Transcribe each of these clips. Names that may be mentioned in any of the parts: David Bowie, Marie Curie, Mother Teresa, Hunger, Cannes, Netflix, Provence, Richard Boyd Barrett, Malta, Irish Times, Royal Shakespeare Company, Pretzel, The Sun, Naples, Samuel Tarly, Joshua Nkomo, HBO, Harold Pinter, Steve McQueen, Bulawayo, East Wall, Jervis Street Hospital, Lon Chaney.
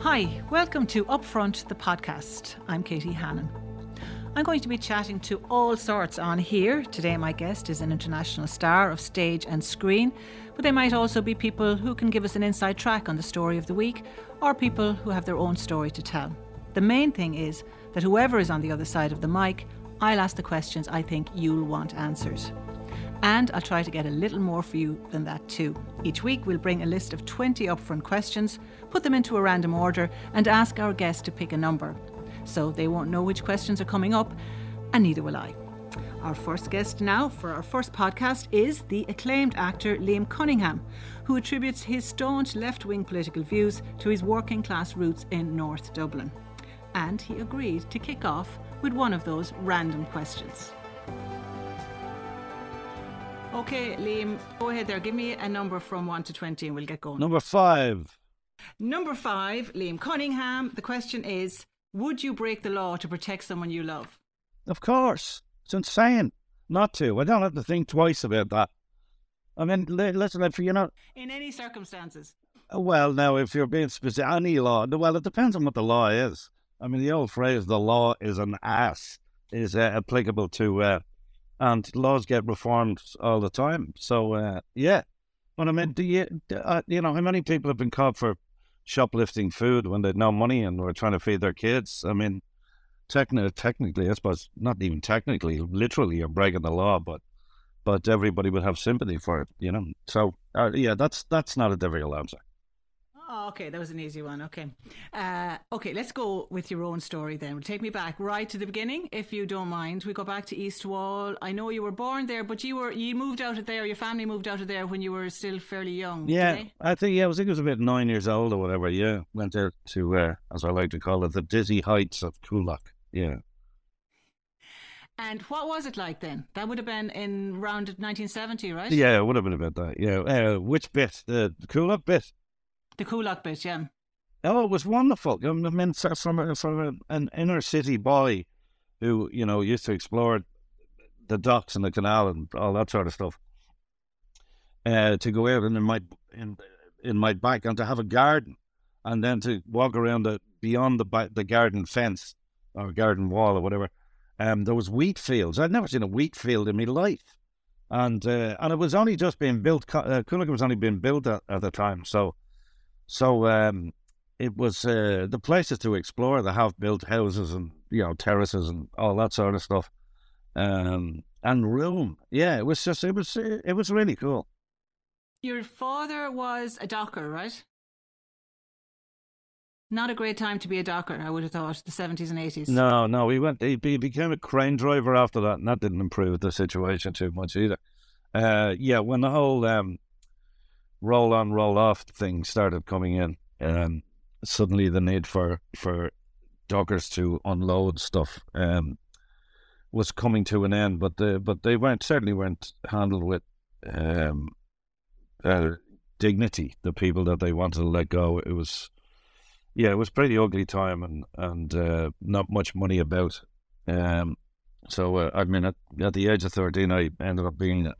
Hi, welcome to Upfront, the podcast. I'm Katie Hannon. I'm going to be chatting to all sorts on here. Today my guest is an international star of stage and screen, but they might also be people who can give us an inside track on the story of the week, or people who have their own story to tell. The main thing is that whoever is on the other side of the mic, I'll ask the questions I think you'll want answered. And I'll try to get a little more for you than that too. Each week we'll bring a list of 20 upfront questions, put them into a random order and ask our guest to pick a number. So they won't know which questions are coming up, and neither will I. Our first guest now for our first podcast is the acclaimed actor Liam Cunningham, who attributes his staunch left-wing political views to his working class roots in North Dublin. And he agreed to kick off with one of those random questions. Okay, Liam, go ahead there. Give me a number from 1 to 20 and we'll get going. Number 5. Number 5, Liam Cunningham. The question is, would you break the law to protect someone you love? Of course. It's insane not to. I don't have to think twice about that. I mean, listen, if you're not... In any circumstances? Well, now, if you're being specific, any law... Well, it depends on what the law is. I mean, the old phrase, the law is an ass, is applicable to... And laws get reformed all the time. So, yeah. But I mean, you know, how many people have been caught for shoplifting food when they'd no money and were trying to feed their kids? I mean, technically, I suppose, not even technically, literally you're breaking the law, but everybody would have sympathy for it, you know? So, yeah, that's not a difficult answer. Oh, okay, that was an easy one. Okay. Okay, let's go with your own story then. Take me back right to the beginning, if you don't mind. We go back to East Wall. I know you were born there, but you moved out of there, your family moved out of there when you were still fairly young. Yeah, I think it was about 9 years old or whatever, yeah. Went out to, as I like to call it, the dizzy heights of Coolock, yeah. And what was it like then? That would have been in around 1970, right? Yeah, it would have been about that, yeah. Which bit? The Coolock bit? The Coolock bit, yeah. Oh, it was wonderful. I mean, from an inner city boy who, you know, used to explore the docks and the canal and all that sort of stuff, to go out and in my back and to have a garden and then to walk around beyond the garden fence or garden wall or whatever. There was wheat fields. I'd never seen a wheat field in my life. And it was only just being built. Coolock was only being built at the time, so... So it was the places to explore, the half-built houses and, you know, terraces and all that sort of stuff, and room. Yeah, it was just, it was really cool. Your father was a docker, right? Not a great time to be a docker, I would have thought, the 70s and 80s. No, he became a crane driver after that, and that didn't improve the situation too much either. Yeah, when the whole... roll on, roll off thing started coming in. Suddenly the need for dockers to unload stuff was coming to an end, but they certainly weren't handled with dignity, the people that they wanted to let go. It was pretty ugly time and not much money about. At the age of 13, I ended up being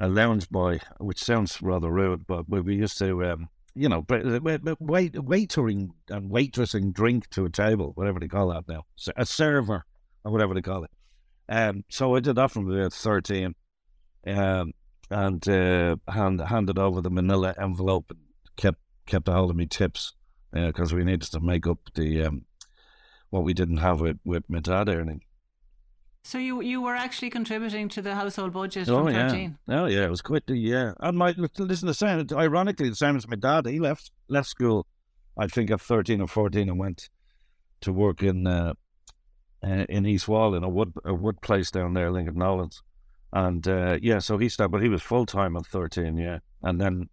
a lounge boy, which sounds rather rude, but we used to, you know, waitering and waitressing drink to a table, whatever they call that now, a server or whatever they call it. So I did that from about 13, and handed over the manila envelope and kept a hold of me tips because we needed to make up the what we didn't have with my dad earning. So you were actually contributing to the household budget from 13? Yeah. Oh, yeah, it was quite the, yeah. And ironically, the same as my dad, he left school, I think, at 13 or 14 and went to work in East Wall in a wood place down there, Lincoln Nolans. And, yeah, so he started, but he was full-time at 13, yeah. And then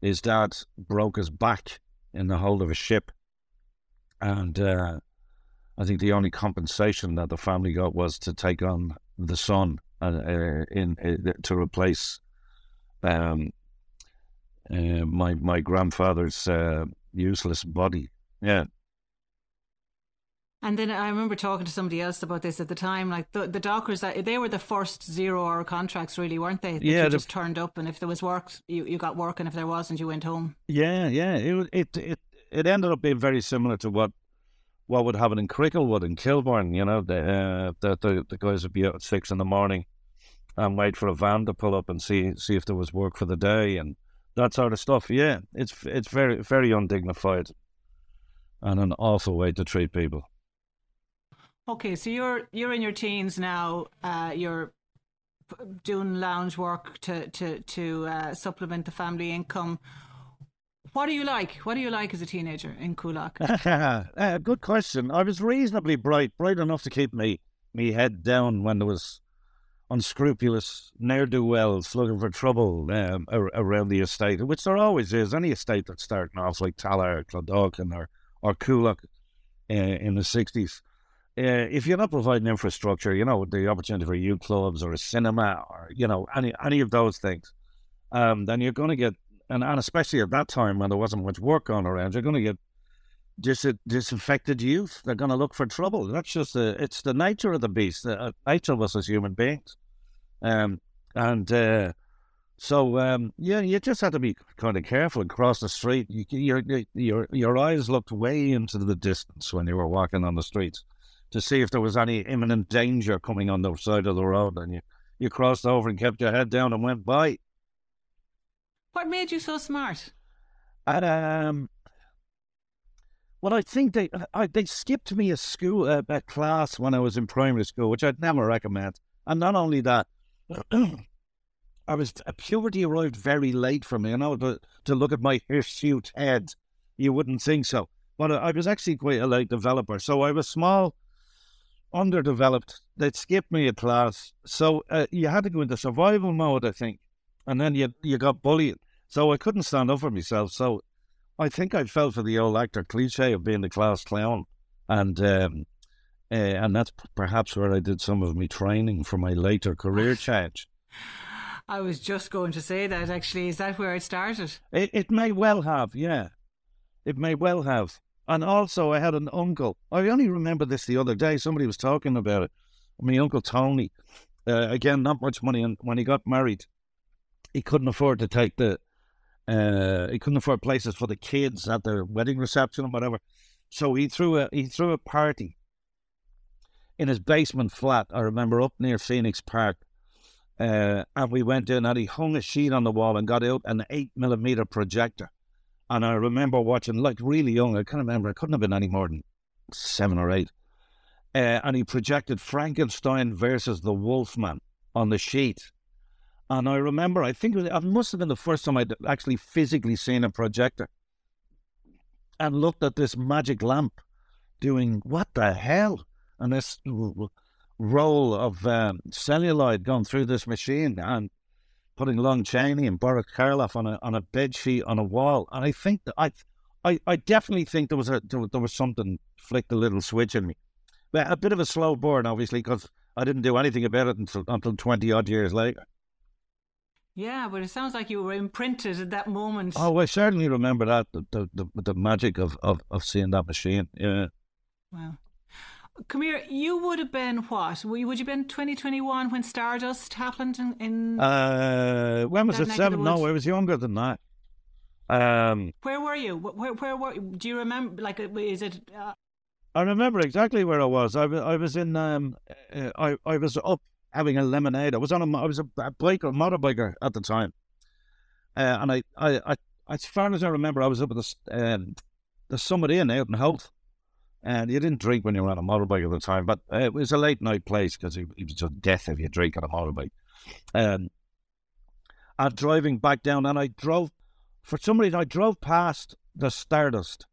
his dad broke his back in the hold of a ship and... I think the only compensation that the family got was to take on the son to replace my grandfather's useless body. Yeah. And then I remember talking to somebody else about this at the time. Like the dockers, they were the first zero-hour contracts, really, weren't they? Yeah, you just turned up, and if there was work, you got work, and if there wasn't, you went home. Yeah, yeah. It it ended up being very similar to what would happen in Cricklewood and Kilburn. You know, the guys would be out at 6 in the morning and wait for a van to pull up and see if there was work for the day and that sort of stuff. Yeah, it's very, very undignified and an awful way to treat people. Okay, so you're in your teens now. You're doing lounge work to supplement the family income. What do you like? What do you like as a teenager in Coolock? Good question. I was reasonably bright enough to keep me head down when there was unscrupulous ne'er-do-wells looking for trouble around the estate, which there always is. Any estate that's starting off like Talla or Clondalkin or Coolock in the 60s, if you're not providing infrastructure, you know, the opportunity for youth clubs or a cinema or, you know, any of those things, then you're going to get, and especially at that time when there wasn't much work going around, you're going to get disinfected youth. They're going to look for trouble. That's just, it's the nature of the beast, the nature of us as human beings. Yeah, you just had to be kind of careful and cross the street. Your eyes looked way into the distance when you were walking on the streets to see if there was any imminent danger coming on the side of the road, and you crossed over and kept your head down and went by. What made you so smart? And, well, I think they skipped me a class when I was in primary school, which I'd never recommend. And not only that, puberty arrived very late for me. You know, to look at my hirsute head, you wouldn't think so. But I was actually quite a late developer, so I was small, underdeveloped. They'd skipped me a class, so you had to go into survival mode, I think. And then you got bullied. So I couldn't stand up for myself. So I think I fell for the old actor cliche of being the class clown. And that's perhaps where I did some of my training for my later career change. I was just going to say that, actually. Is that where it started? It may well have, yeah. It may well have. And also I had an uncle. I only remember this the other day. Somebody was talking about it. My uncle Tony, again, not much money. And when he got married, he couldn't afford to take he couldn't afford places for the kids at their wedding reception and whatever. So he threw a party in his basement flat, I remember, up near Phoenix Park. And we went in and he hung a sheet on the wall and got out an 8mm projector. And I remember watching, like really young, I can't remember, I couldn't have been any more than 7 or 8. And he projected Frankenstein versus the Wolfman on the sheet. And I remember, I think it must have been the first time I'd actually physically seen a projector and looked at this magic lamp doing, what the hell? And this roll of celluloid going through this machine and putting Lon Chaney and Boris Karloff on a bed sheet on a wall. And I think that I definitely think there was something flicked a little switch in me. But a bit of a slow burn, obviously, because I didn't do anything about it until 20 odd years later. Yeah, but it sounds like you were imprinted at that moment. Oh, I certainly remember that, the magic of seeing that machine, yeah. Wow. Come here, you would have been what? Would you have been 2021 when Stardust happened in when was it, 7? No, I was younger than that. Where were you? Where were you? Do you remember, like, is it... I remember exactly where I was. I was in, I was up having a lemonade. I was a biker, motorbiker at the time, and I as far as I remember, I was up at the Summit Inn out in Holt, and you didn't drink when you were on a motorbike at the time, but it was a late night place because it was just death if you drink on a motorbike. I'm driving back down, and I drove, for some reason I drove past the Stardust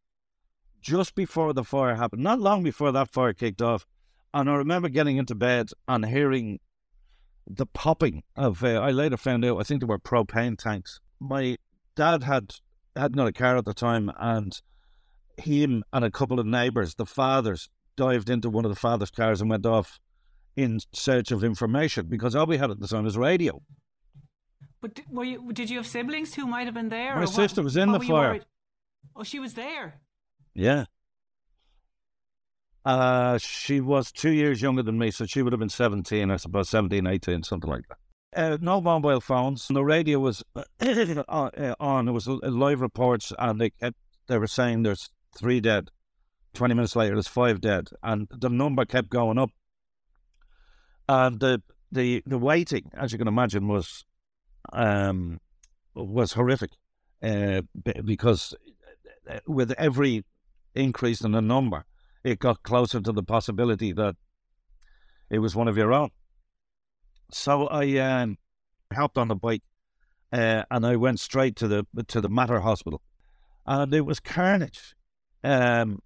just before the fire happened, not long before that fire kicked off, and I remember getting into bed and hearing the popping of, I later found out, I think they were propane tanks. My dad had not a car at the time, and him and a couple of neighbours, the fathers, dived into one of the fathers' cars and went off in search of information, because all we had at the time was radio. But did you have siblings who might have been there? My sister was in the fire. Oh, she was there? Yeah. She was 2 years younger than me, so she would have been 17, I suppose, 17, 18, something like that. No mobile phones. The radio was on. It was live reports, and they kept they were saying there's 3 dead. 20 minutes later, there's 5 dead. And the number kept going up. And the waiting, as you can imagine, was horrific, because with every increase in the number, it got closer to the possibility that it was one of your own. So I hopped on the bike and I went straight to the Mater Hospital, and it was carnage. It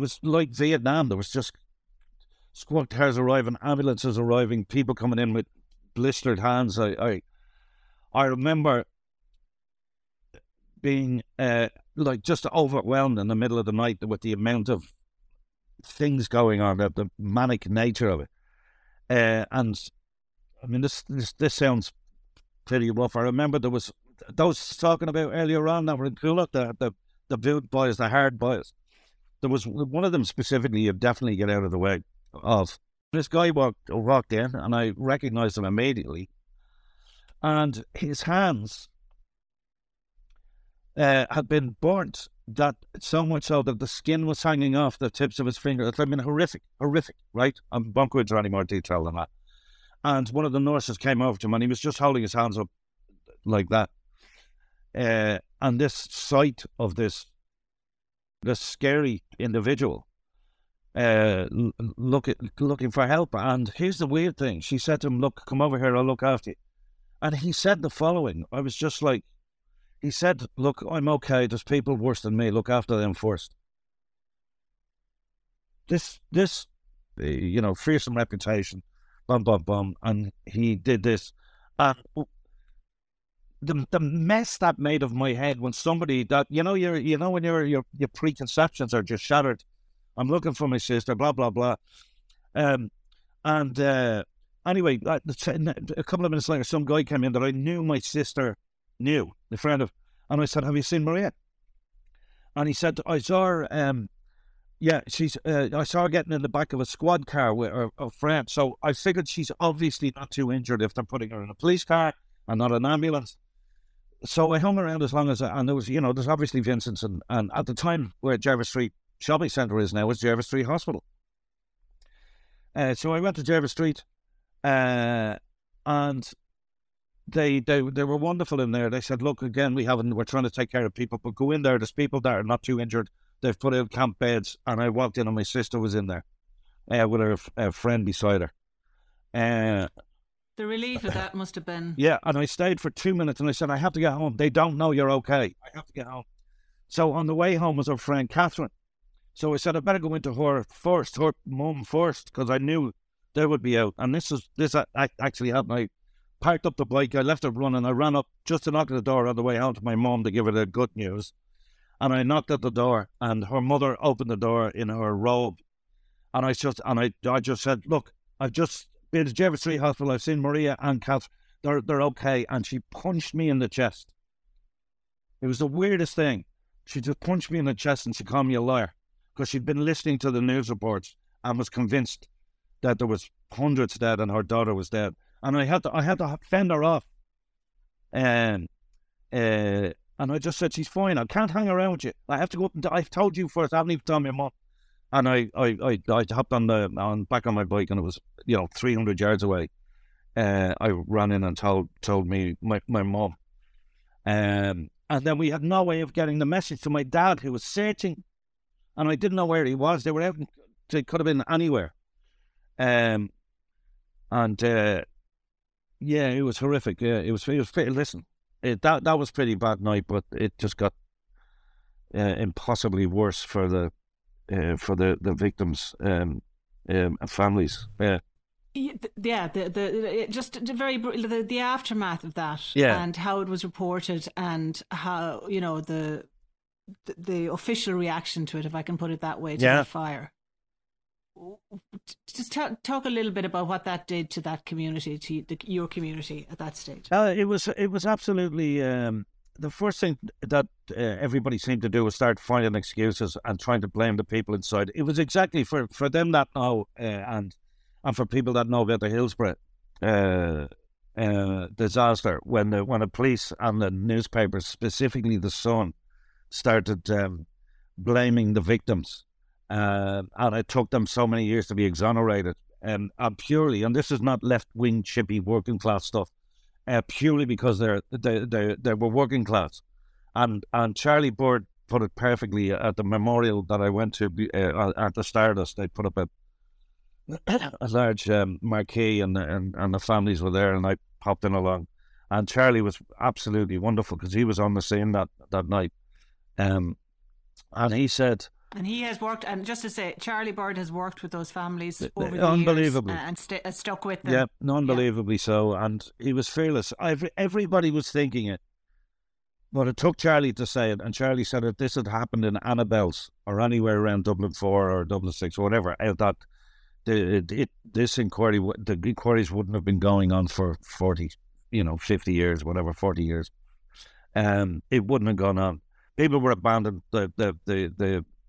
was like Vietnam. There was just squad cars arriving, ambulances arriving, people coming in with blistered hands. I remember being like just overwhelmed in the middle of the night with the amount of things going on, the manic nature of it. And I mean, this sounds pretty rough. I remember there was those talking about earlier on that were in Coolock, the boot boys, the hard boys. There was one of them specifically you definitely get out of the way of. This guy walked in, and I recognized him immediately. And his hands had been burnt, that so much so that the skin was hanging off the tips of his fingers. I mean, horrific, right? I won't go into any more detail than that. And one of the nurses came over to him, and he was just holding his hands up like that. And this sight of this scary individual looking for help. And here's the weird thing. She said to him, "Look, come over here, I'll look after you." And he said the following. I was just like, he said, "Look, I'm okay. There's people worse than me. Look after them first." This, you know, fearsome reputation, bum, bum, bum. And he did this. And the mess that made of my head when somebody that, you know, when your preconceptions are just shattered. I'm looking for my sister, blah, blah, blah. Anyway, a couple of minutes later, some guy came in that I knew my sister knew, the friend of, and I said, "Have you seen Maria?" And he said, "I saw her, yeah, she's, I saw her getting in the back of a squad car with her friend. So I figured she's obviously not too injured if they're putting her in a police car and not an ambulance." So I hung around as long as I, and there was, you know, there's obviously Vincent's, and at the time where Jervis Street Shopping Centre is now, is Jervis Street Hospital. So I went to Jervis Street. And they were wonderful in there. They said, "Look, again, we're trying to take care of people, but go in there. There's people that are not too injured. They've put out camp beds." And I walked in, and my sister was in there with her friend beside her. The relief of that must have been. Yeah, and I stayed for 2 minutes, and I said, "I have to get home. They don't know you're okay. I have to get home." So on the way home was her friend Catherine. So I said, "I better go into her first, her mum first," because I knew they would be out. And this actually happened. I parked up the bike, I left it running, I ran up just to knock at the door on the way home to my mum to give her the good news. And I knocked at the door, and her mother opened the door in her robe. And I just said, "Look, I've just been to Jervis Street Hospital. I've seen Maria and Kath. They're okay." And she punched me in the chest. It was the weirdest thing. She just punched me in the chest, and she called me a liar, because she'd been listening to the news reports and was convinced that there was hundreds dead and her daughter was dead. And I had to fend her off. And I just said, "She's fine. I can't hang around with you. I have to go up, and I've told you first. I haven't even told my mum." And I hopped on back on my bike, and it was, you know, 300 yards away. I ran in and told my mum. And then we had no way of getting the message to my dad, who was searching, and I didn't know where he was. They were out. They could have been anywhere. Yeah, it was horrific. Yeah, it was. Listen, that was pretty bad night, but it just got impossibly worse for the victims' families. Yeah. Yeah, the aftermath of that, yeah, and how it was reported, and how, you know, the official reaction to it, if I can put it that way, to yeah. The fire. Just talk a little bit about what that did to that community, to your community at that stage. It was absolutely the first thing that everybody seemed to do was start finding excuses and trying to blame the people inside. It was exactly for them that know and for people that know about the Hillsborough disaster, when the police and the newspapers, specifically The Sun, started blaming the victims. And it took them so many years to be exonerated. And this is not left-wing, chippy, working-class stuff, purely because they were working class. And Charlie Bird put it perfectly at the memorial that I went to at the Stardust. They put up a large marquee, and the families were there, and I popped in along. And Charlie was absolutely wonderful because he was on the scene that night. And he said... And he has worked, and just to say, Charlie Bird has worked with those families over the unbelievably years and stuck with them. Yeah, unbelievably so. And he was fearless. Everybody was thinking it. But it took Charlie to say it, and Charlie said if this had happened in Annabelle's or anywhere around Dublin 4 or Dublin 6 or whatever, that this inquiry, the inquiries wouldn't have been going on for 40, 50 years, whatever, 40 years. It wouldn't have gone on. People were abandoned.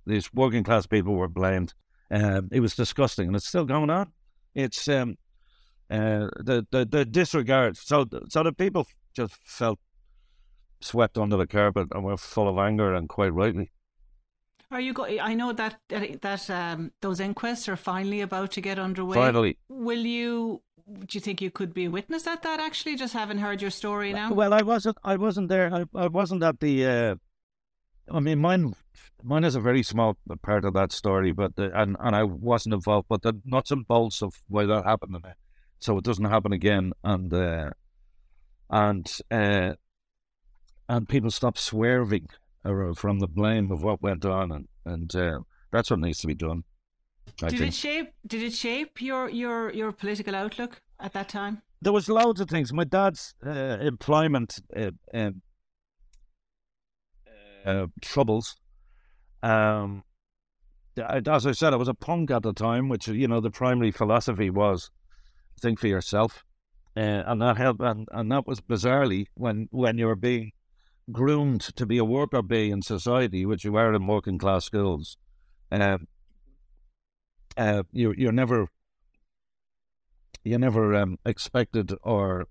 These working class people were blamed. It was disgusting, and it's still going on. It's the disregard. So the people just felt swept under the carpet and were full of anger, and quite rightly. I know that those inquests are finally about to get underway. Finally. Do you think you could be a witness at that, actually, just having heard your story now? Well, I wasn't there. I wasn't at the mine is a very small part of that story, but and I wasn't involved, but the nuts and bolts of why that happened to me, so it doesn't happen again. And people stop swerving from the blame of what went on, and that's what needs to be done. Did it shape your political outlook at that time? There was loads of things. My dad's employment troubles. As I said, I was a punk at the time, which the primary philosophy was think for yourself, and that helped. And that was bizarrely when you were being groomed to be a worker bee in society, which you are in working class schools. You're never expected or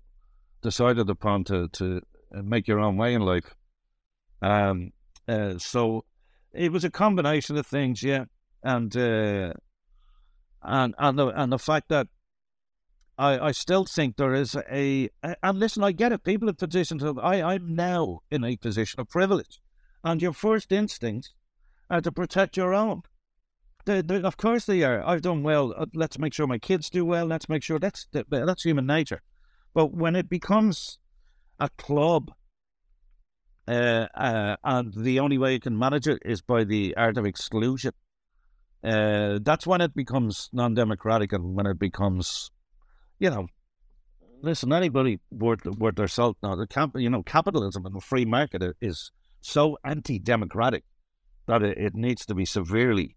decided upon to make your own way in life. So it was a combination of things, yeah, and the fact that I still think there is and listen, I get it. People in positions of I'm now in a position of privilege, and your first instincts are to protect your own. Of course they are. I've done well. Let's make sure my kids do well. Let's make sure that's human nature. But when it becomes a club, and the only way you can manage it is by the art of exclusion, that's when it becomes non-democratic, and when it becomes... listen, anybody worth their salt now, capitalism and the free market is so anti-democratic that it needs to be severely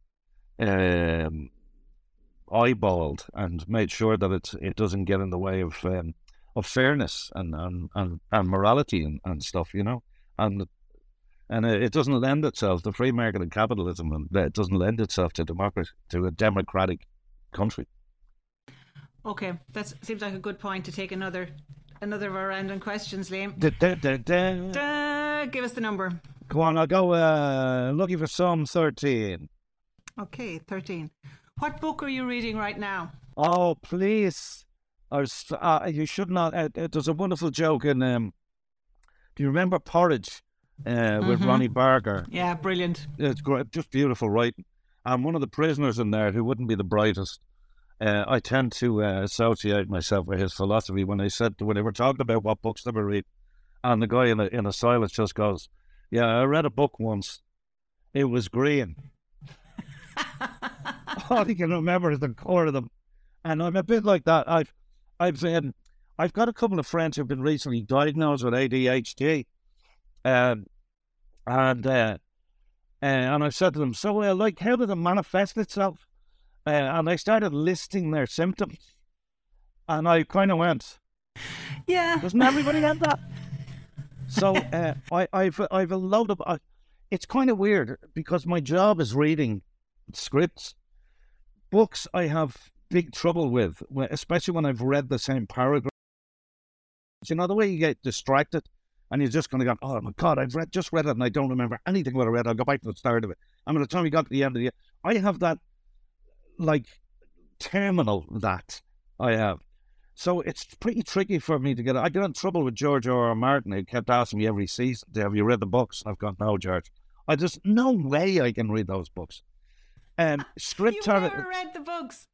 eyeballed and made sure that it doesn't get in the way of fairness and morality and stuff, and it doesn't lend itself, the free market and capitalism, and it doesn't lend itself to democracy, to a democratic country. Okay, that seems like a good point to take another of our random questions, Liam. Give us the number. Go on, I'll go looking for Psalm 13. Okay, 13. What book are you reading right now? Oh, please. You should not. There's a wonderful joke in... do you remember Porridge with Ronnie Barker? Yeah, brilliant. It's great, just beautiful writing. And one of the prisoners in there who wouldn't be the brightest... I tend to associate myself with his philosophy when they were talking about what books they were reading, and the guy in a silence just goes, "Yeah, I read a book once. It was green." All you can remember is the core of them, and I'm a bit like that. I've got a couple of friends who've been recently diagnosed with ADHD, and I've said to them, "So, how did it manifest itself?" And I started listing their symptoms, and I kind of went, "Yeah, doesn't everybody have that?" So I've a load of. It's kind of weird because my job is reading scripts. Books I have big trouble with, especially when I've read the same paragraph. You know the way you get distracted. and he's just going to go, oh my God, I've just read it and I don't remember anything what I read. I'll go back to the start of it. And by the time we got to the end of the year, I have that, like, terminal that I have. So it's pretty tricky for me to get it. I got in trouble with George R.R. Martin, who kept asking me every season, have you read the books? I've got, no, George. I just, no way I can read those books. You've never read the books?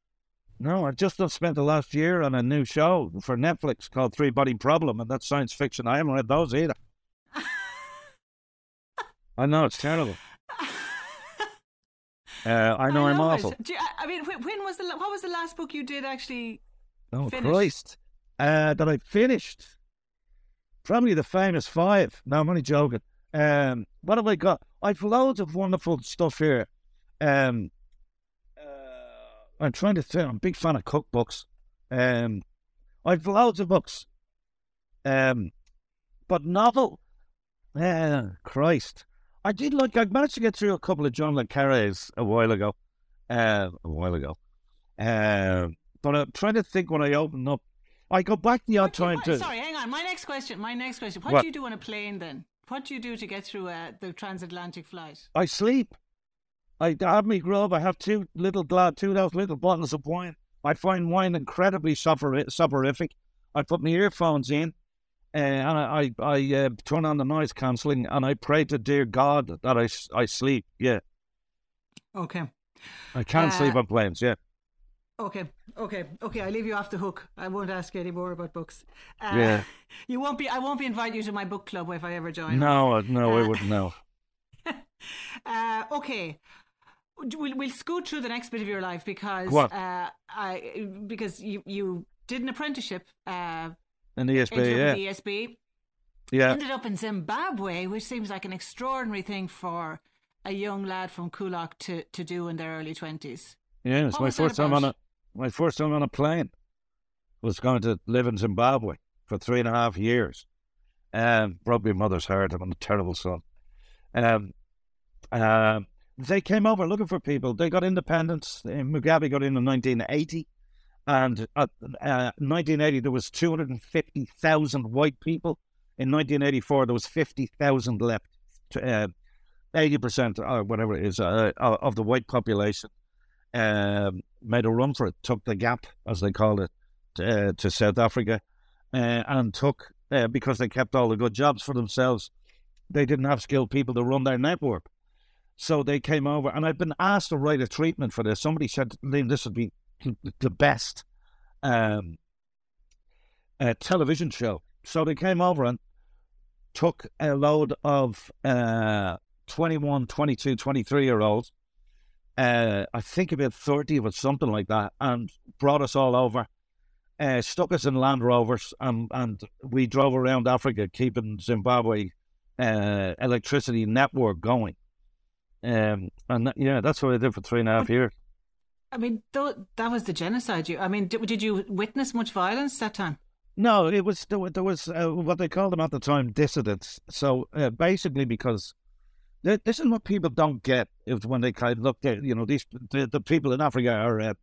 No, I just spent the last year on a new show for Netflix called 3 Body Problem, and that's science fiction. I haven't read those either. I know, it's terrible. I know, I'm awful. I mean, when was what was the last book you did actually finish? Christ. That I finished? Probably The Famous Five. No, I'm only joking. What have I got? I've loads of wonderful stuff here. I'm trying to think. I'm a big fan of cookbooks. I've loads of books. But novel? Christ. I did like, I managed to get through a couple of John le Carré's a while ago. But I'm trying to think when I open up. I go back the odd time to... Sorry, hang on. My next question. What do you do on a plane then? What do you do to get through the transatlantic flight? I sleep. I have me grub. I have two little bottles of wine. I find wine incredibly soporific. I put my earphones in, and I turn on the noise cancelling, and I pray to dear God that I sleep. Yeah. Okay. I can't sleep on planes. Yeah. Okay. I leave you off the hook. I won't ask you any more about books. Yeah. You won't be. I won't be inviting you to my book club if I ever join. No, I wouldn't know. Okay. We'll scoot through the next bit of your life because you did an apprenticeship in the ESB, yeah. Ended up in Zimbabwe, which seems like an extraordinary thing for a young lad from Coolock to do in their early 20s. Yeah, it's my first time on a plane. Was going to live in Zimbabwe for 3.5 years. Broke my mother's heart. I'm a terrible son. They came over looking for people. They got independence. Mugabe got in 1980, and 1980 there was 250,000 white people. In 1984 there was 50,000 left. 80% or whatever it is of the white population made a run for it. Took the gap, as they called it, to South Africa, and took because they kept all the good jobs for themselves. They didn't have skilled people to run their network. So they came over, and I've been asked to write a treatment for this. Somebody said, Liam, this would be the best television show. So they came over and took a load of 21, 22, 23-year-olds, I think about 30 or something like that, and brought us all over, stuck us in Land Rovers, and we drove around Africa keeping Zimbabwe electricity network going. And that's what I did for 3.5 years. I mean, that was the genocide. Did you witness much violence that time? No, it was there was what they called them at the time, dissidents. So basically, because this is what people don't get is when they kind of look at the people in Africa are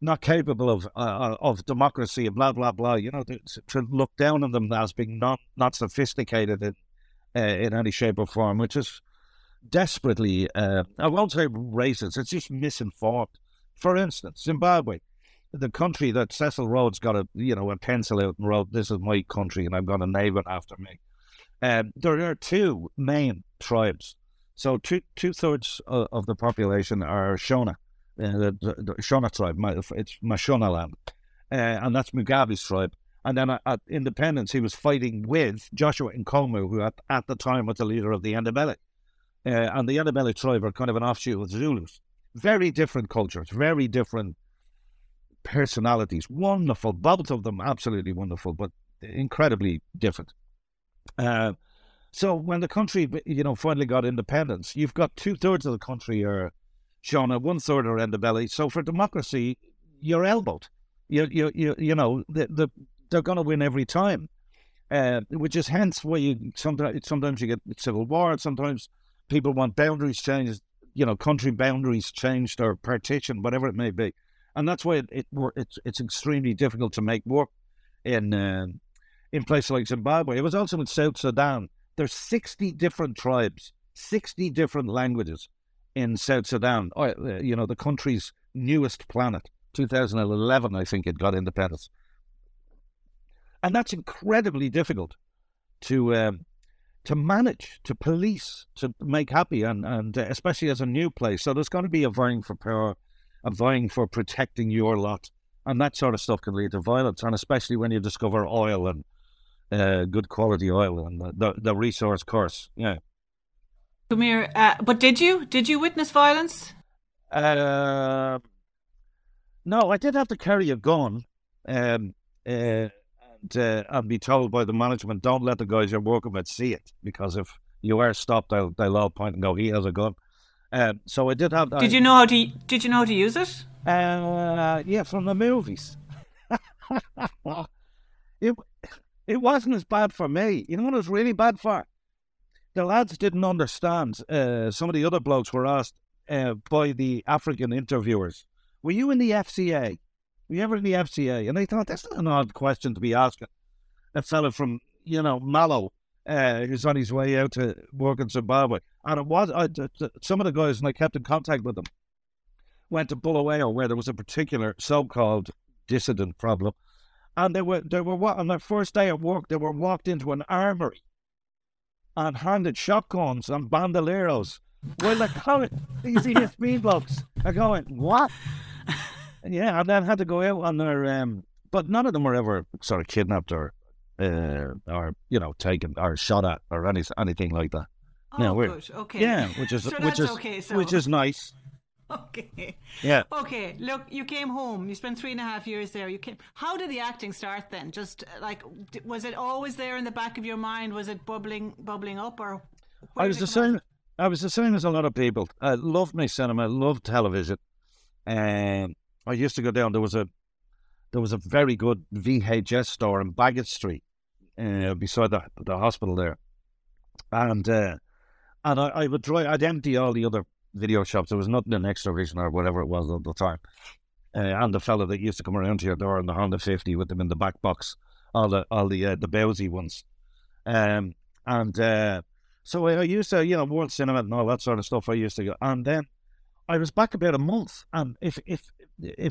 not capable of democracy and blah blah blah. To look down on them as being not sophisticated in any shape or form, which is desperately, I won't say racist, it's just misinformed. For instance, Zimbabwe, the country that Cecil Rhodes got a pencil out and wrote, "This is my country and I'm going to name it after me." There are two main tribes. So two-thirds of the population are Shona, the Shona tribe. It's Mashona land. And that's Mugabe's tribe. And then at independence, he was fighting with Joshua Nkomo, who at the time was the leader of the Ndebele. And the Ndebele tribe are kind of an offshoot of Zulus. Very different cultures, very different personalities. Wonderful, both of them absolutely wonderful, but incredibly different. So when the country, finally got independence, you've got 2/3 of the country are Shona, 1/3 are Ndebele. So for democracy, you're elbowed. They're going to win every time, which is hence why you sometimes you get civil war, sometimes. People want boundaries changed, country boundaries changed or partition, whatever it may be, and that's why it's extremely difficult to make work in places like Zimbabwe. It was also in South Sudan There's 60 different tribes, 60 different languages in South Sudan, or, you know, the country's newest planet. 2011, I think it got independence. And that's incredibly difficult to manage, to police, to make happy, and especially as a new place. So there's going to be a vying for power, a vying for protecting your lot. And that sort of stuff can lead to violence, and especially when you discover oil and good quality oil and the resource curse. Yeah. Kumir, but did you witness violence? No, I did have to carry a gun and be told by the management, don't let the guys you're working with see it, because if you are stopped, they'll all point and go, he has a gun. So I did have. Did you know how to use it? Yeah, from the movies. It wasn't as bad for me. You know what it was really bad for? The lads didn't understand. Some of the other blokes were asked by the African interviewers, were you in the FCA? Were you ever in the FCA? And they thought, that's an odd question to be asking a fellow from, you know, Mallow, who's on his way out to work in Zimbabwe. And it was, some of the guys, and I kept in contact with them, went to Bulawayo, where there was a particular so-called dissident problem, and they were on their first day at work, they were walked into an armory and handed shotguns and bandoleros. Well, these ESB blokes are going, what? Yeah, and then had to go out on their, but none of them were ever sort of kidnapped or you know, taken or shot at or anything like that. Oh, no, good. Okay. Yeah, which is nice. Okay. Yeah. Okay. Look, you came home. You spent 3.5 years there. You came. How did the acting start then? Just like, was it always there in the back of your mind? Was it bubbling up, or? I was the same as a lot of people. I loved my cinema. Loved television. I used to go down. There was a very good VHS store in Bagot Street, beside the hospital there, and I would drive. I'd empty all the other video shops. There was nothing in Extra Vision or whatever it was at the time. And the fella that used to come around to your door in the Honda 50 with them in the back box, all the Bowsy ones. So I used to, you know, World Cinema and all that sort of stuff I used to go. And then I was back about a month. And if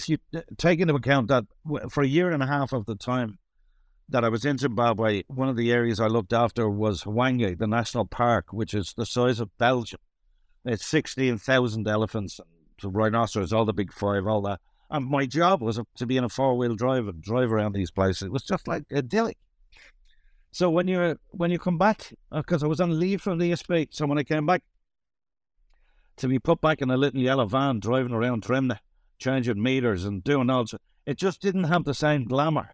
you take into account that for 1.5 years of the time that I was in Zimbabwe, one of the areas I looked after was Hwange, the national park, which is the size of Belgium. It's 16,000 elephants, rhinoceros, all the big five, all that. And my job was to be in a four-wheel drive and drive around these places. It was just like idyllic. So when you come back, because I was on leave from the ESB, so when I came back, to be put back in a little yellow van, driving around Tremna, changing meters and doing all that, it just didn't have the same glamour.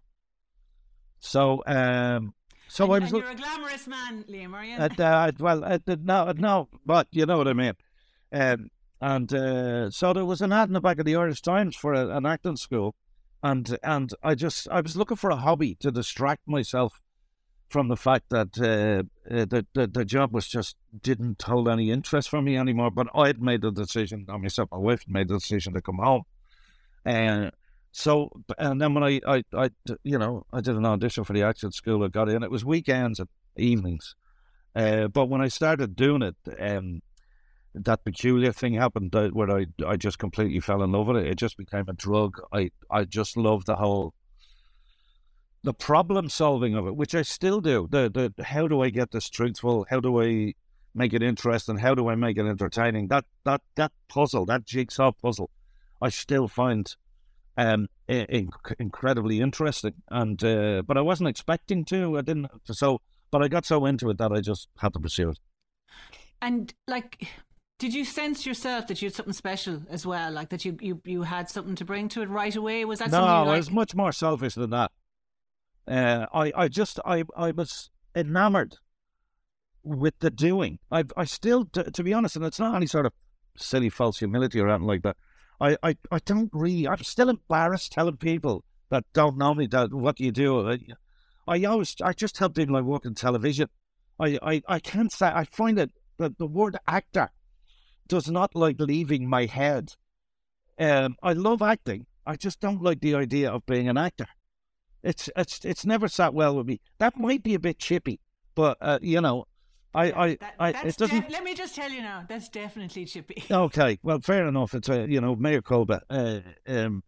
So, and you're a glamorous man, Liam, are you? No, but you know what I mean. So there was an ad in the back of the Irish Times for an acting school, and I was looking for a hobby to distract myself from the fact that the job was just didn't hold any interest for me anymore. But I had made the decision, I myself, my wife made the decision to come home, and. So, and then when I did an audition for the action school, I got in. It was weekends and evenings. But when I started doing it, that peculiar thing happened where I just completely fell in love with it. It just became a drug. I just loved the problem solving of it, which I still do. The how do I get this truthful? How do I make it interesting? How do I make it entertaining? That puzzle, that jigsaw puzzle, I still find incredibly interesting, and but I wasn't expecting to. I didn't. So, but I got so into it that I just had to pursue it. And like, did you sense yourself that you had something special as well? Like that you had something to bring to it right away? Was that something? No, I was much more selfish than that. I was enamored with the doing. I still, to be honest, and it's not any sort of silly false humility or anything like that. I don't really, I'm still embarrassed telling people that don't know me that what you do. I just tell people I work in television. I can't say, I find it that the word actor does not like leaving my head. I love acting. I just don't like the idea of being an actor. It's never sat well with me. That might be a bit chippy, but you know, Let me just tell you now, that's definitely chippy. Okay, well, fair enough. It's you know, Mayor Colba.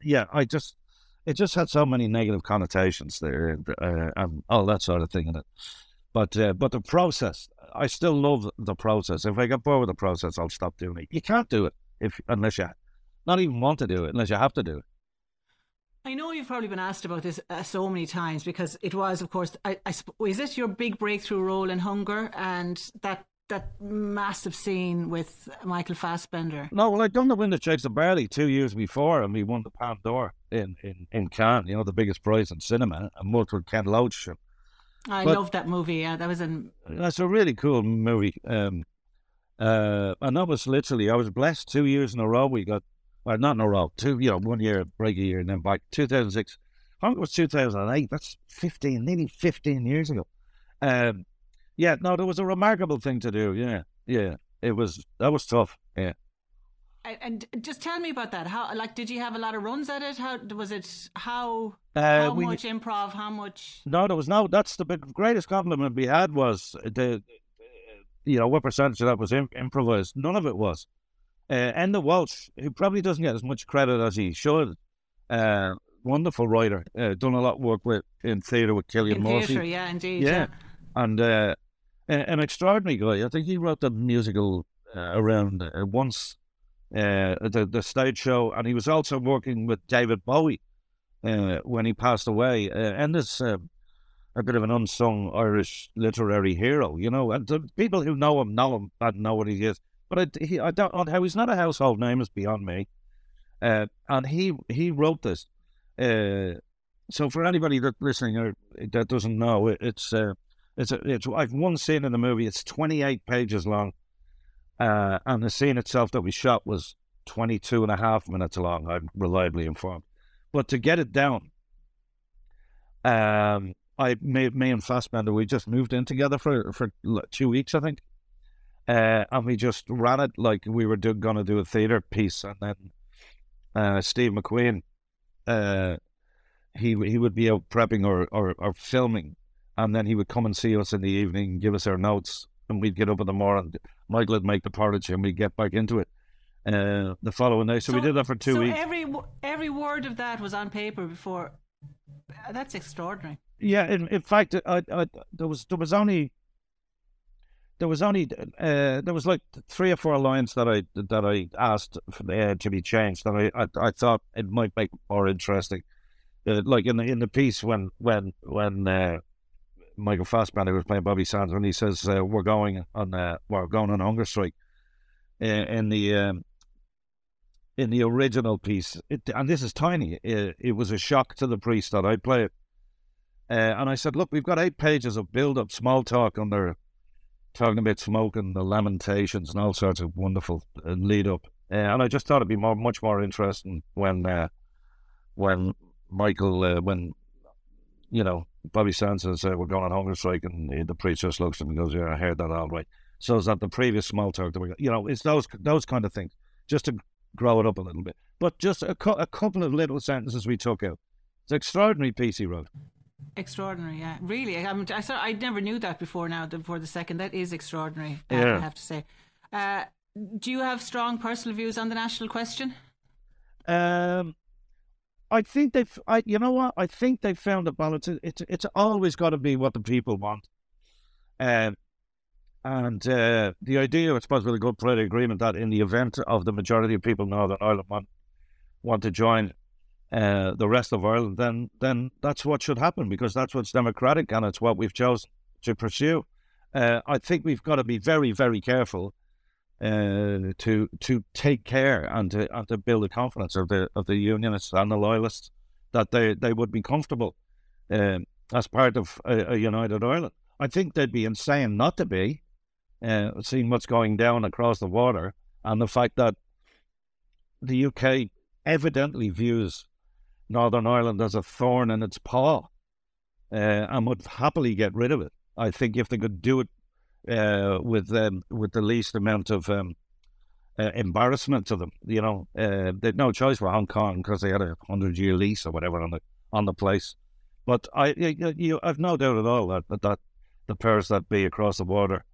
Yeah, it just had so many negative connotations there, and all that sort of thing in it. But the process, I still love the process. If I get bored with the process, I'll stop doing it. You can't do it unless you not even want to do it, unless you have to do it. I know you've probably been asked about this so many times, because it was, of course, is it your big breakthrough role in Hunger and that massive scene with Michael Fassbender? No, well, I'd done The Wind That Shakes the Barley 2 years before, and we won the Palme d'Or in Cannes, you know, the biggest prize in cinema, and multiple Ken Loach. I loved that movie. Yeah, that was that's a really cool movie. And that was literally, I was blessed 2 years in a row. We got, well, not in a row, two, you know, 1 year, break a year, and then back 2006. I think it was 2008. That's nearly 15 years ago. Yeah, no, there was a remarkable thing to do. Yeah, yeah, that was tough. Yeah. And just tell me about that. How, like, did you have a lot of runs at it? How was it? How much improv? How much? No, there was no. That's the greatest compliment we had was you know, what percentage of that was improvised? None of it was. Enda Walsh, who probably doesn't get as much credit as he should. Wonderful writer. Done a lot of work in theatre with Cillian Murphy. In theatre, yeah, indeed. Yeah. And an extraordinary guy. I think he wrote the musical around once, the stage show, and he was also working with David Bowie when he passed away. And is a bit of an unsung Irish literary hero, you know. And the people who know him and know what he is. But I don't know how he's not a household name is beyond me. And he wrote this. So for anybody that's listening or that doesn't know, I've one scene in the movie. It's 28 pages long, and the scene itself that we shot was 22 and a half minutes long. I'm reliably informed, but to get it down, me and Fassbender, we just moved in together for 2 weeks, I think, and we just ran it like we were going to do a theatre piece. And then Steve McQueen, he would be out prepping or filming. And then he would come and see us in the evening, give us our notes, and we'd get up in the morning. Michael would make the porridge, and we'd get back into it the following day. So we did that for 2 weeks. So every word of that was on paper before. That's extraordinary. Yeah, in fact, there was like 3 or 4 lines that I asked for to be changed that I thought it might make more interesting. Like in the piece when Michael Fassbender was playing Bobby Sands, when he says we're going on a hunger strike in the original piece, and this is tiny. It was a shock to the priest that I played, and I said, look, we've got 8 pages of build-up, small talk, and they're talking about smoke and the lamentations and all sorts of wonderful lead-up, and I just thought it'd be much more interesting when you know, Bobby Sands says, we're going on hunger strike, and the priest just looks at him and goes, yeah, I heard that all right. So is that the previous small talk that we got? You know, it's those kind of things, just to grow it up a little bit. But just a couple of little sentences we took out. It's an extraordinary piece he wrote. Extraordinary, yeah. Really, I never knew that before now, before the second. That is extraordinary, yeah. I have to say. Do you have strong personal views on the national question? I think they've, you know what? I think they've found a balance. It's always got to be what the people want. And the idea, I suppose, with a good Friday agreement, that in the event of the majority of people now that Ireland want to join the rest of Ireland, then that's what should happen, because that's what's democratic and it's what we've chosen to pursue. I think we've got to be very, very careful to take care and to build the confidence of the unionists and the loyalists that they would be comfortable as part of a united Ireland. I think they'd be insane not to be, seeing what's going down across the water, and the fact that the UK evidently views Northern Ireland as a thorn in its paw and would happily get rid of it. I think if they could do it with the least amount of embarrassment to them, you know, they'd no choice for Hong Kong because they had a 100-year lease or whatever on the place. But I've no doubt at all that the powers that be across the border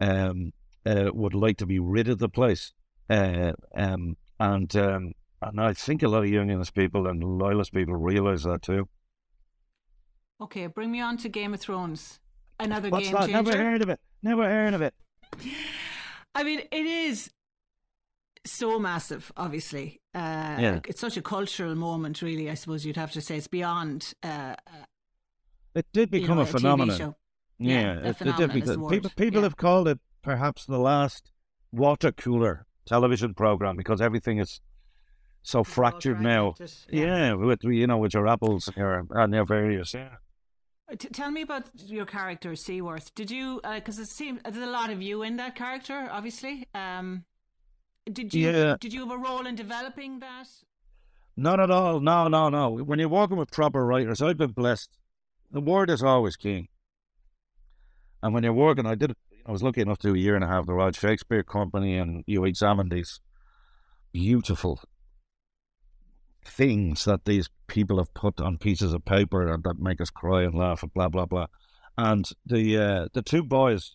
would like to be rid of the place. And I think a lot of unionist people and loyalist people realise that too. Okay, bring me on to Game of Thrones. Another game changer. Never heard of it. Never heard of it. I mean, it is so massive, obviously. Yeah. It's such a cultural moment, really, I suppose you'd have to say. It's beyond... it did become a phenomenon. Yeah, it did become. People have called it perhaps the last water cooler television programme, because everything is so fractured now. Yeah, with your apples and your various... Yeah. Tell me about your character, Seaworth. Did you, because it seemed there's a lot of you in that character, obviously. Did you have a role in developing that? Not at all. No, no, no. When you're working with proper writers, I've been blessed. The word is always king. And when you're working, I was lucky enough to do a year and a half at the Royal Shakespeare Company, and you examine these beautiful things that these people have put on pieces of paper and that make us cry and laugh and blah blah blah. And the two boys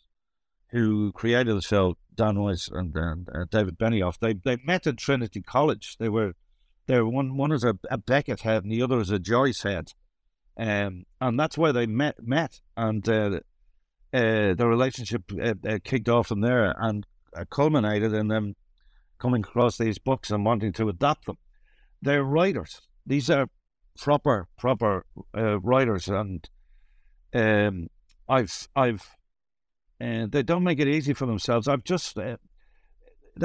who created the show, Dan Royce and David Benioff, they met at Trinity College. They were one was a Beckett head and the other was a Joyce head, and that's where they met, and their relationship kicked off from there and culminated in them coming across these books and wanting to adapt them. They're writers. These are proper writers, and they don't make it easy for themselves. I've just that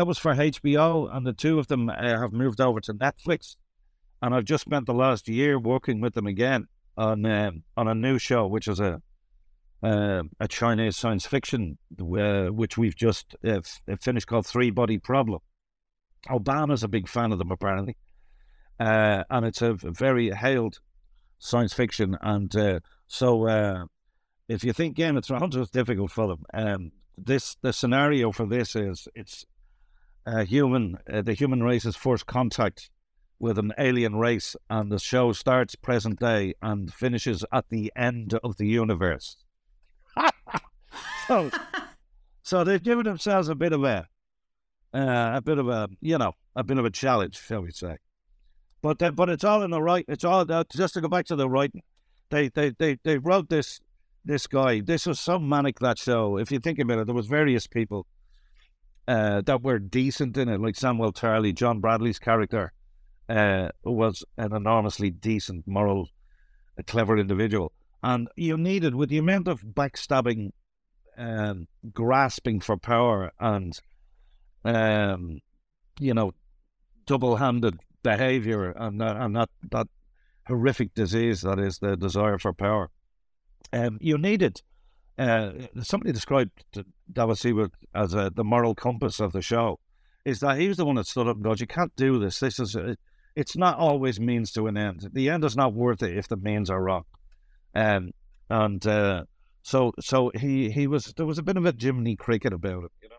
was for HBO, and the two of them have moved over to Netflix, and I've just spent the last year working with them again on a new show, which is a Chinese science fiction which we've just finished, called 3 Body Problem. Obama's a big fan of them, apparently. And it's a very hailed science fiction, and so if you think Game of Thrones is difficult for them, the scenario for this is the human race's first contact with an alien race, and the show starts present day and finishes at the end of the universe. so they've given themselves a bit of a challenge, shall we say. But it's all in the right. It's all just to go back to the writing. They wrote this guy. This was so manic, that show. If you think about it, there was various people that were decent in it, like Samuel Tarly. John Bradley's character was an enormously decent, moral, clever individual, and you needed, with the amount of backstabbing, grasping for power, and double-handed behavior, and that horrific disease that is the desire for power. You needed somebody described Davos Seaworth as the moral compass of the show. Is that he was the one that stood up and goes, "You can't do this. This is it's not always means to an end. The end is not worth it if the means are wrong." So he was, there was a bit of a Jiminy Cricket about it, you know.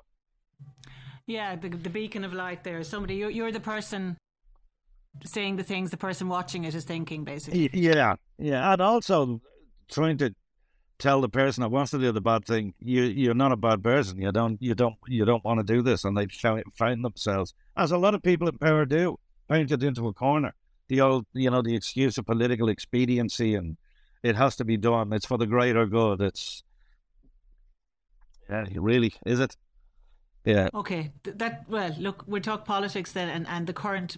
Yeah, the beacon of light there. Somebody, you're the person saying the things the person watching it is thinking, basically. Yeah, and also trying to tell the person that wants to do the bad thing, you're not a bad person. You don't want to do this, and they find themselves, as a lot of people in power do, painted into a corner. The old, the excuse of political expediency, and it has to be done. It's for the greater good. It's really, is it? Yeah. Okay. Look, we'll talk politics then, and the current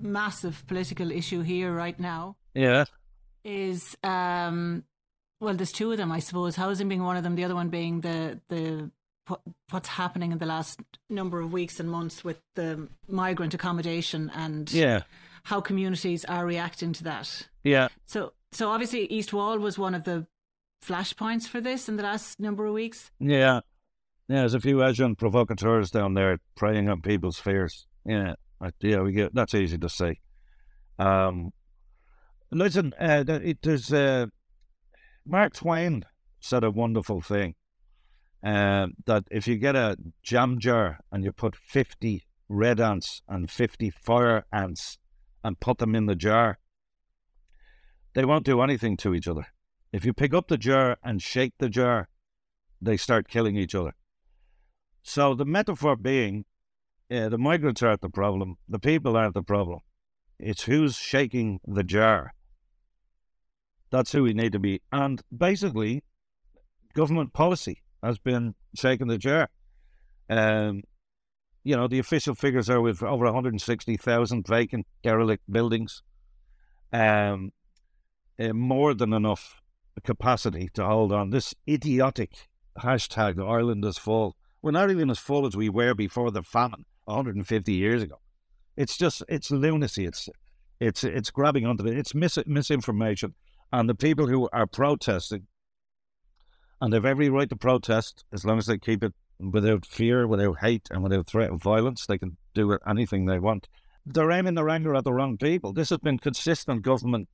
massive political issue here right now. Yeah. Is there's two of them, I suppose. Housing being one of them, the other one being what's happening in the last number of weeks and months with the migrant accommodation and how communities are reacting to that. Yeah. So obviously East Wall was one of the flashpoints for this in the last number of weeks. Yeah. Yeah, there's a few agent provocateurs down there preying on people's fears. Yeah, we get, that's easy to see. Listen, Mark Twain said a wonderful thing, that if you get a jam jar and you put 50 red ants and 50 fire ants and put them in the jar, they won't do anything to each other. If you pick up the jar and shake the jar, they start killing each other. So the metaphor being, the migrants aren't the problem, the people aren't the problem. It's who's shaking the jar. That's who we need to be. And basically, government policy has been shaking the jar. You know, the official figures are with over 160,000 vacant, derelict buildings. More than enough capacity to hold on. This idiotic hashtag, Ireland is full. We're not even as full as we were before the famine 150 years ago. It's just, it's lunacy. It's grabbing onto it. It's misinformation. And the people who are protesting, and they have every right to protest, as long as they keep it without fear, without hate, and without threat of violence, they can do anything they want. They're aiming their anger at the wrong people. This has been consistent government.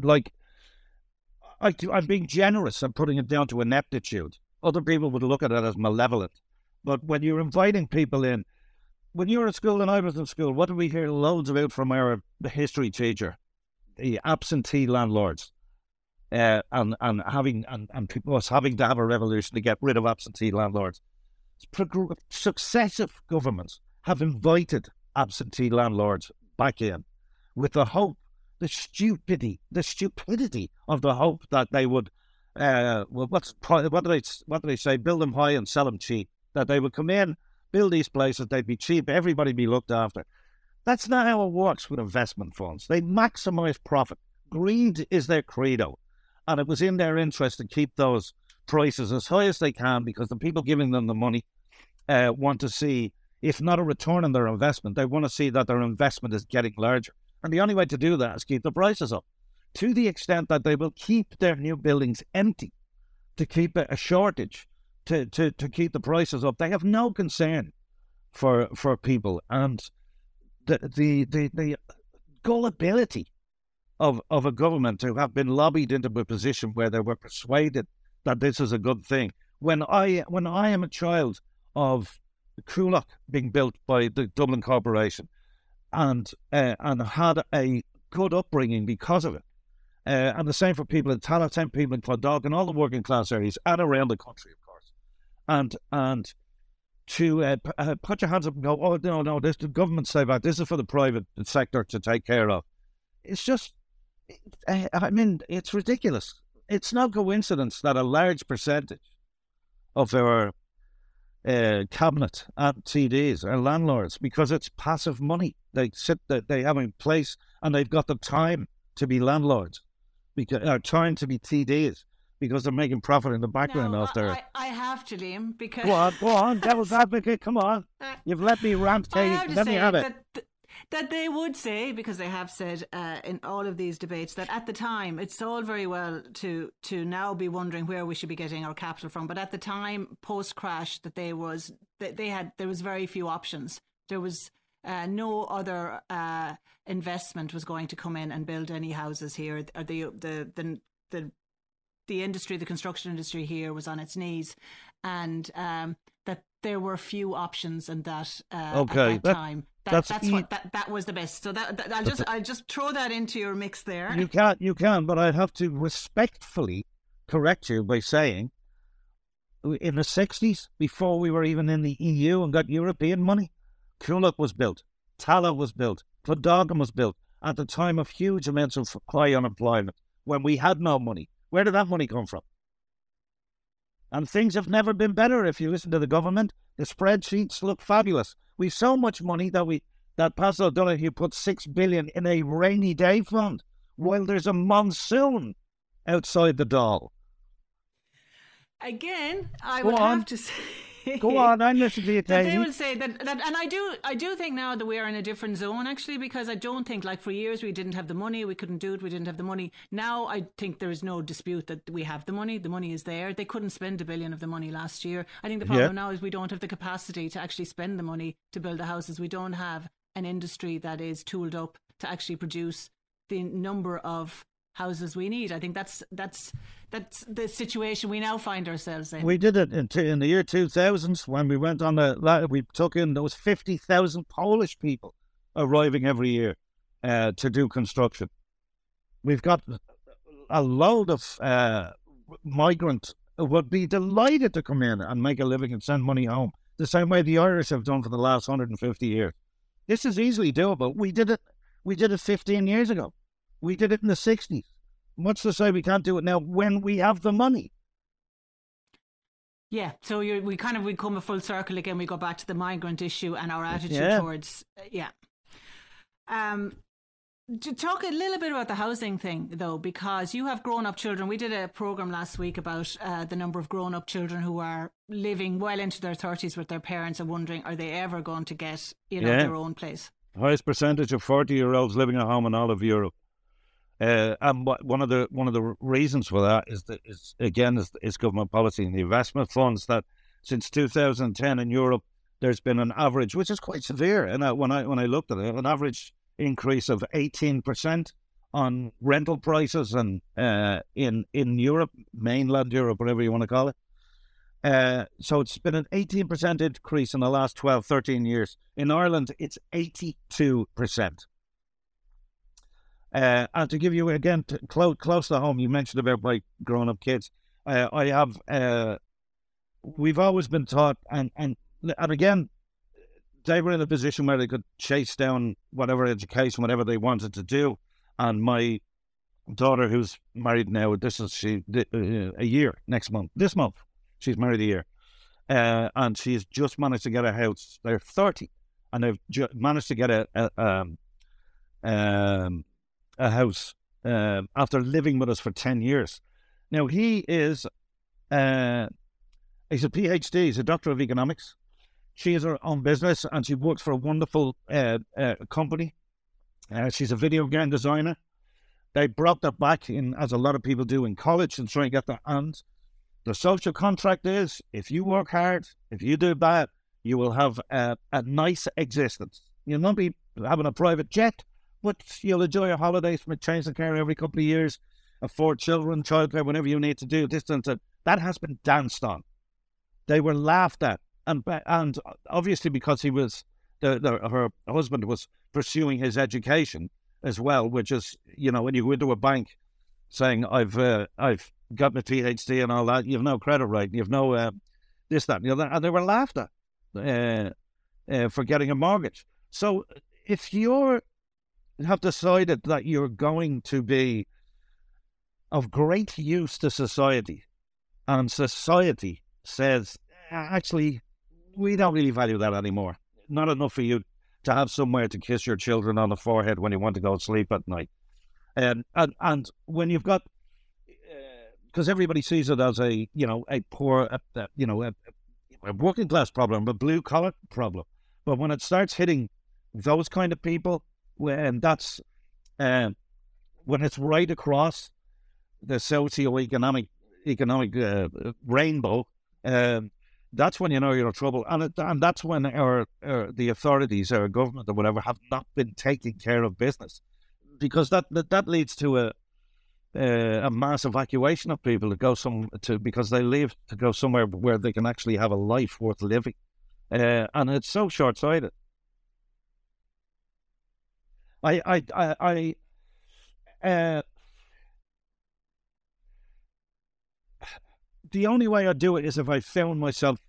Like, I'm being generous. I'm putting it down to ineptitude. Other people would look at it as malevolent. But when you're inviting people in, when you were at school and I was in school, what did we hear loads about from our history teacher? The absentee landlords and people having to have a revolution to get rid of absentee landlords. Successive governments have invited absentee landlords back in with the hope, the stupidity of the hope that they would, what do they say? Build them high and sell them cheap. That they would come in, build these places, they'd be cheap, everybody be looked after. That's not how it works with investment funds. They maximize profit. Greed is their credo. And it was in their interest to keep those prices as high as they can because the people giving them the money want to see, if not a return on their investment, they want to see that their investment is getting larger. And the only way to do that is keep the prices up to the extent that they will keep their new buildings empty to keep a shortage, to keep the prices up. They have no concern for people. And the gullibility of a government who have been lobbied into a position where they were persuaded that this is a good thing. When I am a child of Coolock being built by the Dublin Corporation, and had a good upbringing because of it. And the same for people in Tallaght, people in Clondalk, and all the working class areas and around the country, of course. And to put your hands up and go, oh, no, this, the government say that, this is for the private sector to take care of. It's just, I mean, it's ridiculous. It's no coincidence that a large percentage of our cabinet and TDs are landlords because it's passive money. They have in place and they've got the time to be landlords, because or time to be TDs because they're making profit in the background after. I have to, Liam, because go on, devil's advocate, come on. You've let me rant, Katie. Let me have it. That they would say, because they have said in all of these debates, that at the time, it's all very well to now be wondering where we should be getting our capital from. But at the time, post-crash, there was very few options. There was no other investment was going to come in and build any houses here. Or the industry, the construction industry here was on its knees. And that there were few options and that at that time. That was the best. So that I'll just throw that into your mix there. You can, but I'd have to respectfully correct you by saying, in the 60s, before we were even in the EU and got European money, Coolock was built, Tallaght was built, Clondalkin was built at the time of huge amounts of high unemployment when we had no money. Where did that money come from? And things have never been better. If you listen to the government, the spreadsheets look fabulous. We've so much money that Pascal Donoghue put $6 billion in a rainy day fund while there's a monsoon outside the doll. Again, I would have to say. Go on, I listen to you, Katie. They will say that, and I do think now that we are in a different zone, actually, because I don't think, like, for years we didn't have the money, we couldn't do it, we didn't have the money. Now I think there is no dispute that we have the money is there. They couldn't spend $1 billion of the money last year. I think the problem now is we don't have the capacity to actually spend the money to build the houses. We don't have an industry that is tooled up to actually produce the number of houses we need. I think that's the situation we now find ourselves in. We did it in the year 2000 when we went on we took in those 50,000 Polish people arriving every year to do construction. We've got a load of migrant would be delighted to come in and make a living and send money home, the same way the Irish have done for the last 150 years. This is easily doable. We did it 15 years ago. We did it in the 60s. What's to say we can't do it now when we have the money? Yeah, so we come a full circle again. We go back to the migrant issue and our attitude towards, to talk a little bit about the housing thing, though, because you have grown-up children. We did a program last week about the number of grown-up children who are living well into their 30s with their parents and wondering, are they ever going to get, their own place? The highest percentage of 40-year-olds living at home in all of Europe. And one of the reasons for that is government policy and the investment funds. That since 2010 in Europe, there's been an average, which is quite severe. And when I looked at it, an average increase of 18% on rental prices, and in Europe, mainland Europe, whatever you want to call it. So it's been an 18% increase in the last 12, 13 years. In Ireland, it's 82%. And to give you, again, close to home, you mentioned about my grown-up kids. We've always been taught, and again, they were in a position where they could chase down whatever education, whatever they wanted to do. And my daughter, who's married now, she's married a year. And she's just managed to get a house. They're 30, and they've managed to get a house after living with us for 10 years. Now, he's a PhD, he's a doctor of economics. She has her own business and she works for a wonderful company. She's a video game designer. They brought that back in, as a lot of people do in college, and try and get their hands. The social contract is, if you work hard, if you do bad, you will have a nice existence. You'll not be having a private jet, but you'll enjoy your holidays from a change of care every couple of years, afford children, childcare, whenever you need to do distance. That has been danced on. They were laughed at. And obviously because her husband was pursuing his education as well, which is, when you go into a bank saying, I've got my PhD and all that, you've no credit rating, you've no this, that, and the other. And they were laughed at for getting a mortgage. So if you're... have decided that you're going to be of great use to society, and society says, actually, we don't really value that anymore. Not enough for you to have somewhere to kiss your children on the forehead when you want to go to sleep at night. And when you've got, because everybody sees it as a working class problem, a blue collar problem. But when it starts hitting those kind of people, when that's when it's right across the socio-economic rainbow, that's when you know you're in trouble, and that's when the authorities or government or whatever have not been taking care of business, because that leads to a mass evacuation of people to go because they leave to go somewhere where they can actually have a life worth living, and it's so short-sighted. The only way I do it is if I found myself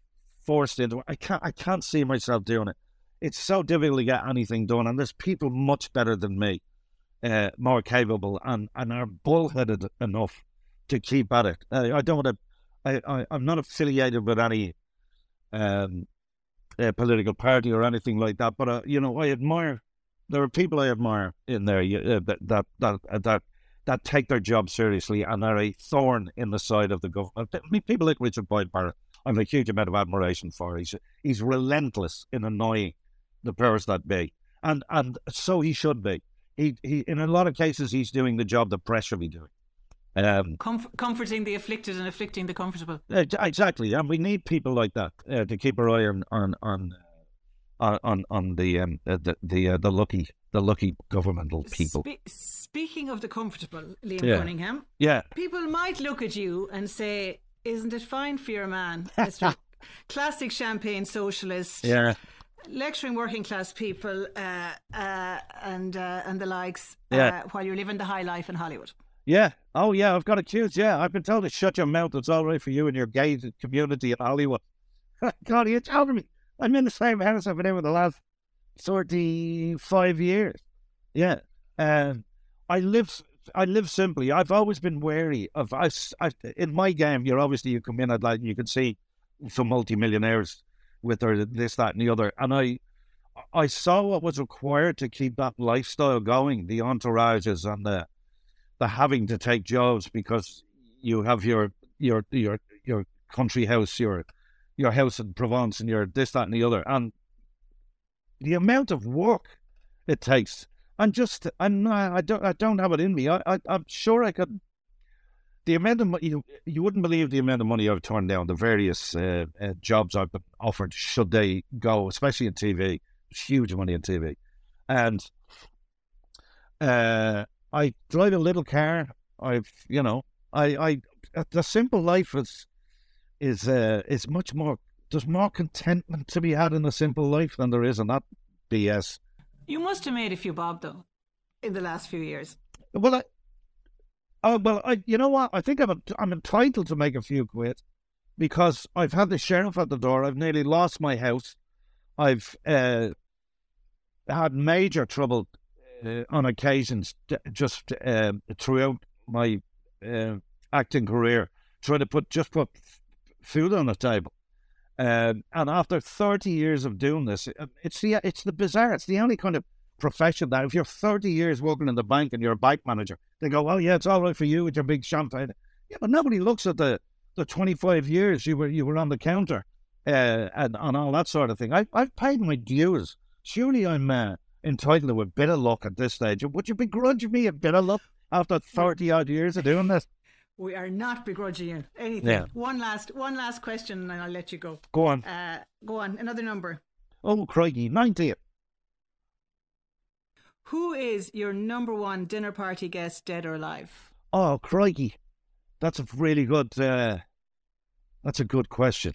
forced into it. I can't see myself doing it. It's so difficult to get anything done, and there's people much better than me, more capable, and are bullheaded enough to keep at it. I'm not affiliated with any political party or anything like that, but I admire. There are people I admire in there that take their job seriously and are a thorn in the side of the government. I mean, people like Richard Boyd Barrett, I have a huge amount of admiration for. He's relentless in annoying the powers that be, and so he should be. He in a lot of cases he's doing the job the press should be doing. Comforting the afflicted and afflicting the comfortable. Exactly, and we need people like that to keep our eye on the lucky governmental people. Speaking of the comfortable, Liam Cunningham, people might look at you and say, "Isn't it fine for your man, Mr. Classic champagne socialist, lecturing working class people and the likes, while you're living the high life in Hollywood?" Yeah. Oh, yeah, I've got accused. Yeah, I've been told to shut your mouth. It's all right for you and your gay community in Hollywood. God, you're telling me. I'm in the same house I've been in for the last 35 years. Yeah. I live simply. I've always been wary of... in my game, you're obviously... You come in at like, you can see some multimillionaires with their this, that and the other. And I saw what was required to keep that lifestyle going, the entourages and the having to take jobs because you have your country house, your house in Provence, and your this, that, and the other, and the amount of work it takes. And just I don't have it in me. I'm sure I could. The amount of money, you wouldn't believe the amount of money I've turned down. The various jobs I've been offered should they go, especially in TV. Huge money in TV, and I drive a little car. The simple life is much more, there's more contentment to be had in a simple life than there is in that BS. You must have made a few bob though in the last few years. Well, you know what? I think I'm entitled to make a few quid because I've had the sheriff at the door. I've nearly lost my house. I've had major trouble on occasions, just throughout my acting career, trying to put food on the table. And after 30 years of doing this, it's the bizarre. It's the only kind of profession that if you're 30 years working in the bank and you're a bank manager, they go, "Oh yeah, it's all right for you with your big champagne." Yeah, but nobody looks at the 25 years you were on the counter and all that sort of thing. I've paid my dues. Surely I'm entitled to a bit of luck at this stage. Would you begrudge me a bit of luck after 30-odd years of doing this? We are not begrudging you anything. Yeah. One last question and I'll let you go. Go on. Another number. Oh, crikey, 90. Who is your number one dinner party guest, dead or alive? Oh, crikey. That's a really good... that's a good question.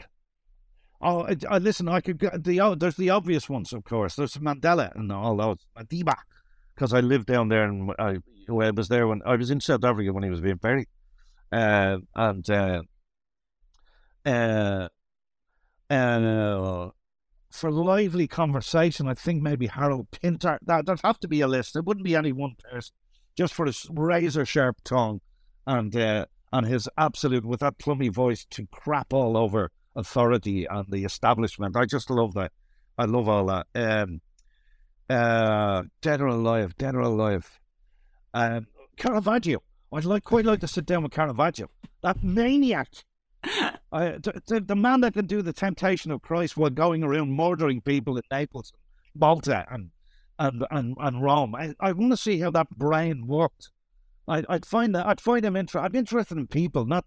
Oh, listen, I could get there's the obvious ones, of course. There's Mandela and all those. Madiba, because I lived down there and I was there when I was in South Africa when he was being buried. For lively conversation, I think maybe Harold Pinter. There'd have to be a list. There wouldn't be any one person, just for his razor sharp tongue and his absolute, with that plummy voice, to crap all over authority and the establishment. I just love that. I love all that. Dead or alive. Caravaggio. I'd quite like to sit down with Caravaggio. That maniac. The man that can do the Temptation of Christ while going around murdering people in Naples, Malta, and Rome. I want to see how that brain worked. I'm interested in people, not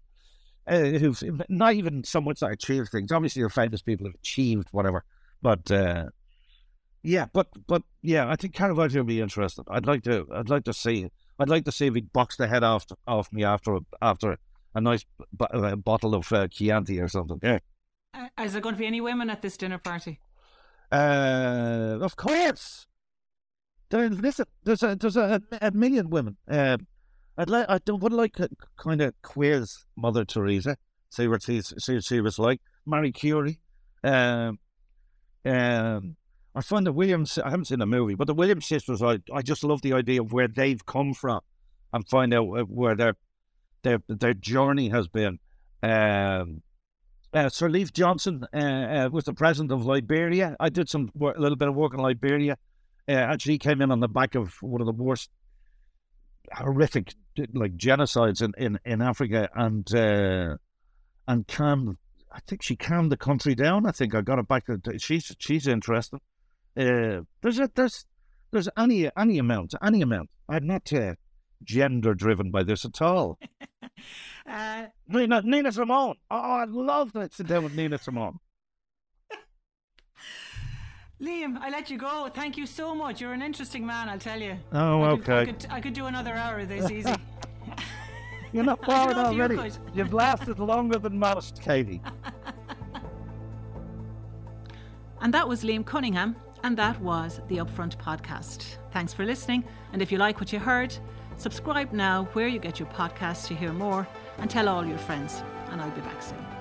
not even so much that I achieve things. Obviously, the famous people have achieved whatever, but I think Caravaggio would be interested. I'd like to see. I'd like to see if he'd box the head off me after a nice bottle of Chianti or something. Yeah. Is there going to be any women at this dinner party? Of course. Listen, there's a million women. I would like a kind of quiz Mother Teresa, see what she was like. Marie Curie. I find the Williams, I haven't seen the movie, but the Williams sisters, I just love the idea of where they've come from and find out where their journey has been. Sir Leif Johnson was the president of Liberia. I did a little bit of work in Liberia. Actually came in on the back of one of the worst horrific genocides in Africa and calmed, I think she calmed the country down. I think I got it back. She's interesting. There's any amount. I'm not gender driven by this at all. Nina Simone. Oh, I love that. Sit down with Nina Simone. Liam, I let you go. Thank you so much. You're an interesting man, I'll tell you. Oh, okay. I could do another hour of this easy. You're not bored already. You've lasted longer than most, Katie. And that was Liam Cunningham, and that was the Upfront podcast. Thanks for listening, and if you like what you heard, Subscribe now where you get your podcasts to hear more, and tell all your friends, and I'll be back soon.